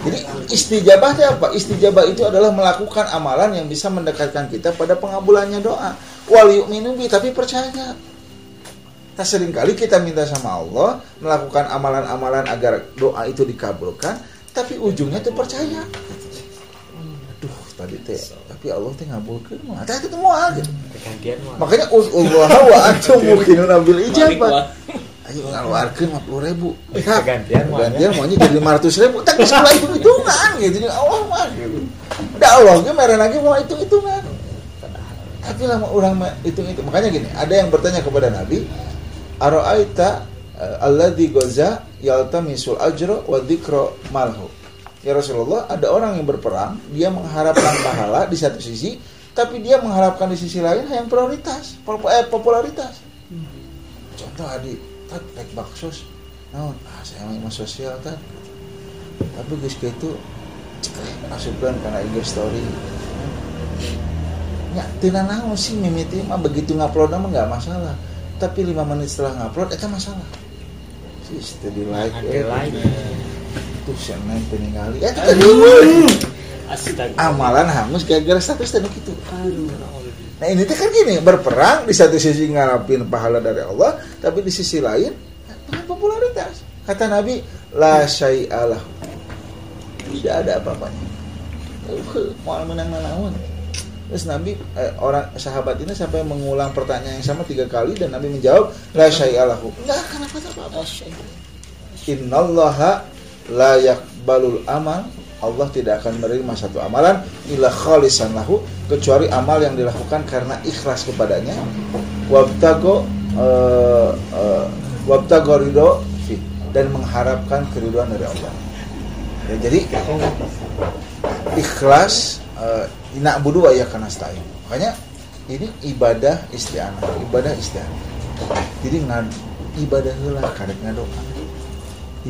Jadi istijabah itu apa? Istijabah itu adalah melakukan amalan yang bisa mendekatkan kita pada pengabulannya doa. Wal yu'minu bi tapi percaya. Nah, seringkali kita minta sama Allah melakukan amalan-amalan agar doa itu dikabulkan, tapi ujungnya tuh percaya. Aduh, tadi teh, tapi Allah teh ngabulkeun mah. Tah kitu moal gitu. Makanya Allah wa antum muqinuna bil ijabah. Ayo ngaluarkeun 50.000. Gantian mah nya jadi 500.000. Tah geus mulai hitung-hitungan gitu jeung Allah mah gitu. Da Allah ge merena ge moal hitung-hitungan. Tapi lama orang hitung-hitung. Makanya gini, ada yang bertanya kepada Nabi, Ara'aita alladzi goza yaltamisul ajra wa dzikra malhu. Ya Rasulullah, ada orang yang berperang, dia mengharapkan pahala di satu sisi, tapi dia mengharapkan di sisi lain yang prioritas, popularitas. Contoh adik, tat pek baksos. Naon? Ah, saya mah sosial tat. Tapi geus kitu asupan kana IG story. Nya tenan naon sih mimiti mah begitu ngupload mah enggak masalah. Tapi 5 menit setelah ngupload itu masalah. Sis tadi like tuh seneng peninggali. Itu tadi. Amalan hangus gara-gara status tadi gitu. Aduh. Nah ini kan gini, berperang di satu sisi ngarapin pahala dari Allah, tapi di sisi lain popularitas. Kata Nabi, la syai'alah, tidak ada apa-apanya. Mau menang naon. Terus Nabi, orang sahabat ini sampai mengulang pertanyaan yang sama 3 kali dan Nabi menjawab, la syai'alah, enggak akan apa-apa. Innallaha la yaqbalul amal, Allah tidak akan menerima satu amalan illa khalisan lahu, kecuali amal yang dilakukan karena ikhlas kepadanya. Wabtago ridho fi, dan mengharapkan keridhaan dari Allah. Ya, jadi ikhlas na'budu wa iyyaka nasta'in. Makanya ini ibadah isti'anah. Jadi ngan ibadah heula karek ngadoa.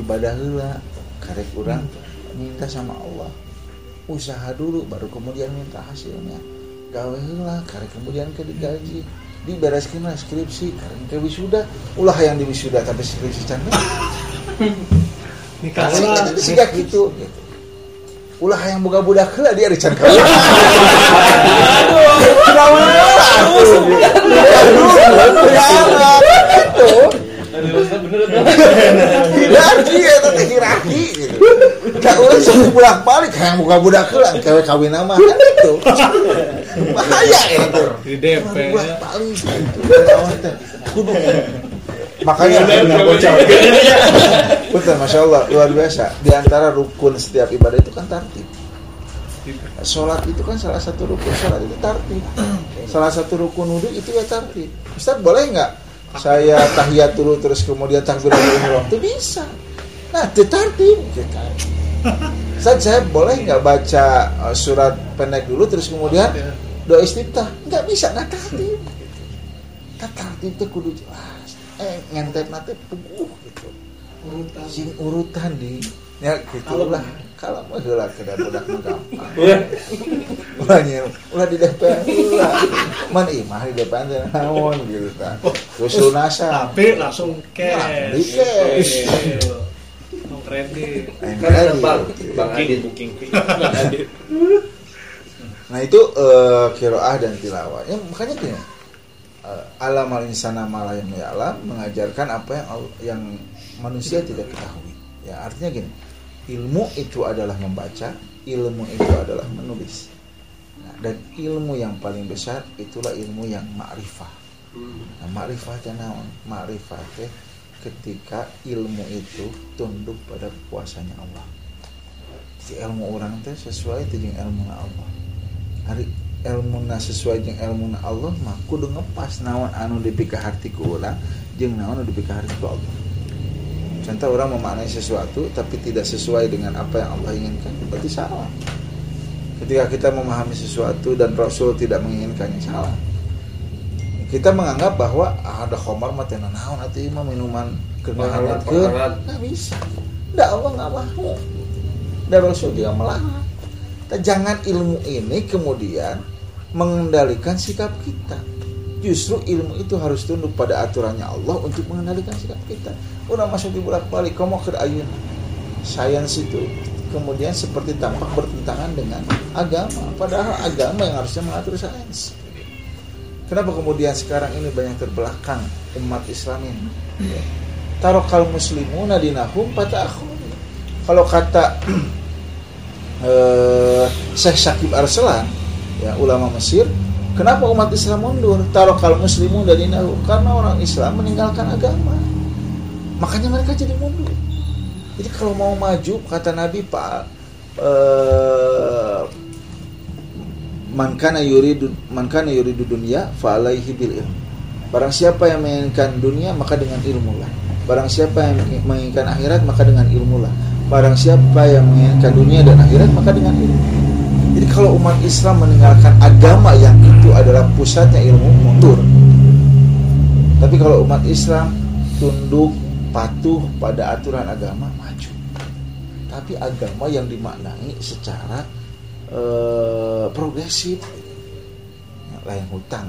Ibadah heula karek urang minta sama Allah, usaha dulu baru kemudian minta hasilnya. Gawe heula karek kemudian ke digaji, dibereskeun skripsi karek ke wisuda, ulah yang di wisuda tapi skripsi cantik nikah siga kitu gitu. Ulah yang boga budak heula dia dican ka. Aduh, kurawaan. Aduh. Bener dia tadi hiraki gitu. Kak urang sok bolak-balik hayang buka budak heula gawe kawin mah kan itu. Bahaya itu. Di DP. Bolak-balik. Kudu. Makanya betul, Masya Allah, luar biasa. Di antara rukun setiap ibadah itu kan tartib. Sholat itu kan salah satu rukun, sholat itu tartib. Salah satu rukun wudhu itu ya tartib. Ustaz boleh enggak saya tahiyat dulu terus kemudian takbiratul ihram? Itu bisa. Nah, itu tartib. Ustaz, saya boleh enggak baca surat pendek dulu terus kemudian doa istiftah? Enggak bisa, enggak tartib. Tartib itu kudu jelas. Ngentep-ngentep puguh gitu. Urutan. Sing urutan di. Ya gitulah. Kalau mah heula kada budak gampang. Ulah nyeul, ulah di DPR. Man imah di depan naon gitu tah. Kusunasa. Tapi langsung cash. Cash. Nong kredit. Kan Bang Adit booking. Nah itu qiraah dan tilawah. Ya makanya gini. Alamal insana malayam ya'lam, mengajarkan apa yang manusia tidak ketahui. Ya artinya gini, ilmu itu adalah membaca, ilmu itu adalah menulis. Nah, dan ilmu yang paling besar itulah ilmu yang ma'rifah. Nah, ma'rifah teh naon? Ma'rifah teh ketika ilmu itu tunduk pada kuasanya Allah. Jadi ilmu orang teh sesuai dengan ilmu Allah. Ari elmuna sesuai jeung elmuna Allah mah kudu ngepas naon anu dipikaharti ku urang jeung naon anu dipikaharti ku Allah. Contoh orang memaknai sesuatu tapi tidak sesuai dengan apa yang Allah inginkan, berarti salah. Ketika kita memahami sesuatu dan Rasul tidak menginginkannya, salah. Kita menganggap bahwa ada khamar mah teh naon atuh mah minuman keur ngalakeun. Nah, bisa. Da Allah enggak mau. Da Rasul juga melarang. Jangan ilmu ini kemudian mengendalikan sikap kita. Justru ilmu itu harus tunduk pada aturannya Allah untuk mengendalikan sikap kita. Udah masuk di bolak-balik, kamu ke ayun sains itu kemudian seperti tampak bertentangan dengan agama. Padahal agama yang harusnya mengatur sains. Kenapa kemudian sekarang ini banyak terbelakang umat Islam ini? Tarokal muslimuna dinahum pata'akhum. Kalau kata Syaikh Syakib Arsalan, ya, ulama Mesir, kenapa umat Islam mundur? Tarokal muslimun dari nahu, karena orang Islam meninggalkan agama, makanya mereka jadi mundur. Jadi kalau mau maju, kata Nabi, man kana yuridu dunya fa alaihi bil ilm. Barang siapa yang menginginkan dunia maka dengan ilmulah. Barang siapa yang menginginkan akhirat maka dengan ilmulah. Barang siapa yang menginginkan dunia dan akhirat maka dengan ilmu. Jadi kalau umat Islam meninggalkan agama yang itu adalah pusatnya ilmu, mundur. Tapi kalau umat Islam tunduk, patuh pada aturan agama, maju. Tapi agama yang dimaknai secara progresif, lain hutang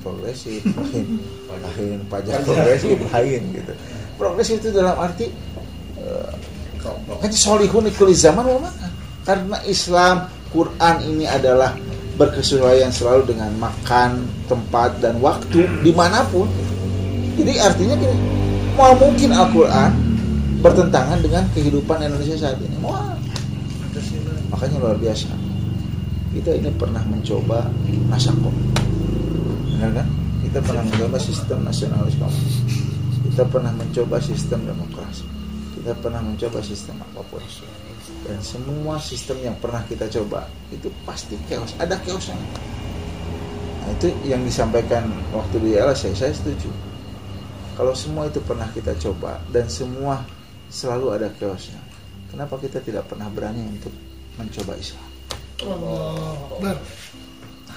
progresif, lain pajak progresif, lain gitu. Progresif itu dalam arti kan solihun ikul zaman, karena Islam, Quran ini adalah berkesesuaian selalu dengan makan, tempat, dan waktu dimanapun. Jadi artinya gini, mau mungkin Al-Quran bertentangan dengan kehidupan Indonesia saat ini. Mau, makanya luar biasa. Kita ini pernah mencoba nasakom, benar kan? Kita pernah mencoba sistem nasionalisme, kita pernah mencoba sistem demokrasi, kita pernah mencoba sistem apapun. Dan semua sistem yang pernah kita coba itu pasti chaos, ada chaosnya. Nah, itu yang disampaikan waktu di LSI, saya setuju. Kalau semua itu pernah kita coba dan semua selalu ada chaosnya, kenapa kita tidak pernah berani untuk mencoba Islam? Oh, benar.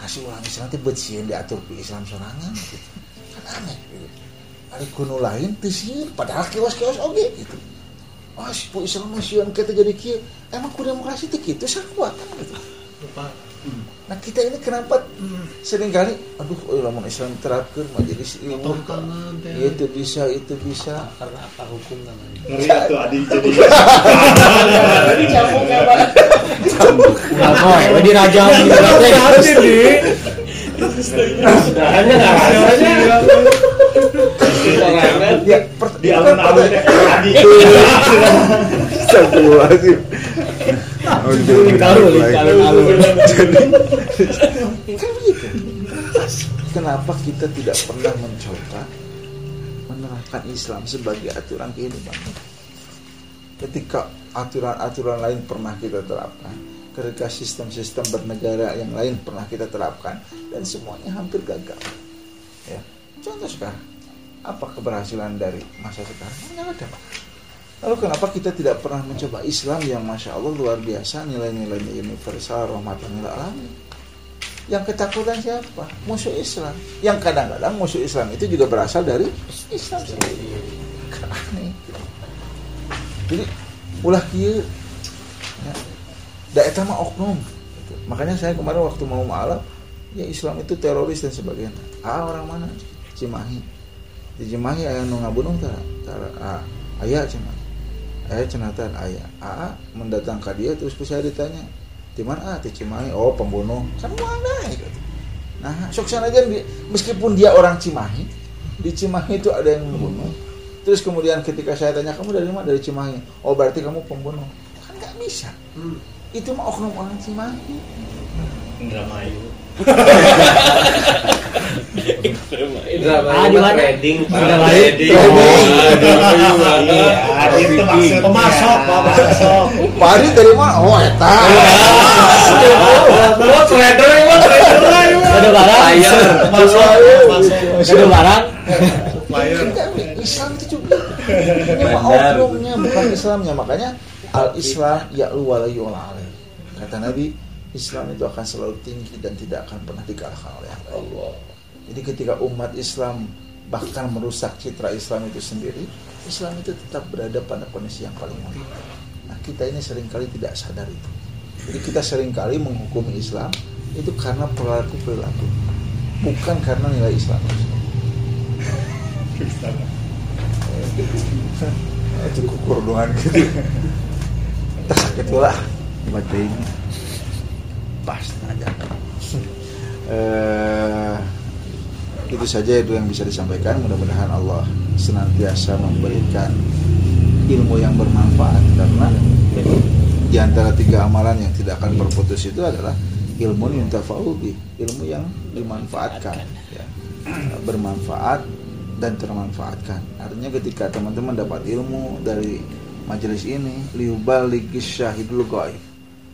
Kasih ulang Islam itu bersih diatur di Islam sorangan, gitu. Kan aneh. Gitu. Ada kuno lain tisir, padahal chaos-chaos oke gitu. Oh, si Islam masih yang kita jadi kia, emang kuda demokrasi itu gitu, sakuat kan gitu. Nah kita ini kenapa seringkali, aduh ulama Islam terapkan, jadi ilmu, itu bisa. Karena apa hukum namanya? Ngeri atau adi jadi. Jadi cabut ya pak. Cabut. Apa? Jadi raja. Hanya nggak. Ya, di alun-alun tadi itu. Sebuah sih. Kenapa kita tidak pernah mencoba menerapkan Islam sebagai aturan kehidupan? Ketika aturan-aturan lain pernah kita terapkan, ketika sistem-sistem bernegara yang lain pernah kita terapkan, dan semuanya hampir gagal. Ya. Contoh sekarang, apa keberhasilan dari masa sekarang? Nggak ada, Pak. Lalu kenapa kita tidak pernah mencoba Islam yang Masya Allah luar biasa, nilai-nilainya universal, rahmatan lil alamin? Yang ketakutan siapa? Musuh Islam. Yang kadang-kadang musuh Islam itu juga berasal dari Islam sendiri. Aneh. Jadi ulah kieu ya, daerah mah oknum gitu. Makanya saya kemarin waktu mau ma'alaf, ya Islam itu teroris dan sebagainya. Orang mana? Cimahi. Di Cimahi aya nu ngabunuh tara aya Cimahi. Ayah cenatan ayah AA mendatang ke dia, terus saya ditanya timan A, Cimahi, oh pembunuh kan mana gitu. Nah soksana aja, meskipun dia orang Cimahi, di Cimahi itu ada yang membunuh. Terus kemudian ketika saya tanya, kamu dari mana? Dari Cimahi. Oh berarti kamu pembunuh. Kan gak bisa, itu mah oknum orang Cimahi. Indramayu. Indramayu. Pemasok. Pari dari mana? Oh eta. Oh trader. Ada barang. Islam itu juga. Ini mah oknumnya, bukan Islamnya. Makanya Al-Islam ya'lu wa la yu'la. Kata Nabi, Islam itu akan selalu tinggi dan tidak akan pernah dikalahkan oleh Allah. Jadi ketika umat Islam bahkan merusak citra Islam itu sendiri, Islam itu tetap berada pada kondisi yang paling mulia. Nah kita ini seringkali tidak sadar itu. Jadi kita seringkali menghukumi Islam itu karena perilaku, bukan karena nilai Islam. Itu kukur doang gitu. Tak gitulah baca ini. Pas aja. Itu saja itu yang bisa disampaikan. Mudah-mudahan Allah senantiasa memberikan ilmu yang bermanfaat, karena di antara tiga amalan yang tidak akan berputus itu adalah ilmu yuntafa'u bih, ilmu yang dimanfaatkan ya. Bermanfaat dan termanfaatkan. Artinya ketika teman-teman dapat ilmu dari majelis ini, liubaligis syahidul ghaib,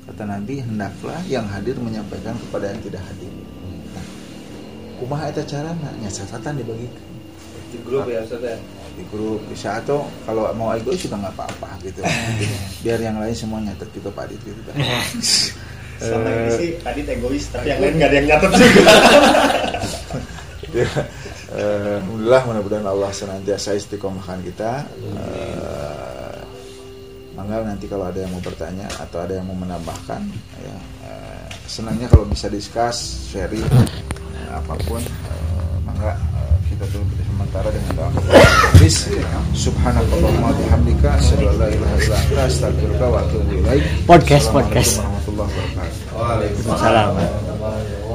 kata Nabi, hendaklah yang hadir menyampaikan kepada yang tidak hadir. Nah, kumaha eta carana? Nya catatan dibagikan di grup ya Ustaz ya. Di grup bisa, atau kalau mau ego juga enggak apa-apa gitu. Biar yang lain semua nyatet juga Pak Adit gitu. Sama ini sih Adit egois, tapi yang lain enggak ada yang nyatet juga. Alhamdulillah, mudah-mudahan Allah senantiasa istiqomahkan kita. Mangga nanti kalau ada yang mau bertanya atau ada yang mau menambahkan ya, senangnya kalau bisa discuss, sharing apapun, mangga kita tutup sementara dengan doa habis. Subhanakallahumma wa bihamdika asyhadu an la ilaha illa anta astaghfiruka wa atubu ilaik. Podcast. Waalaikumsalam.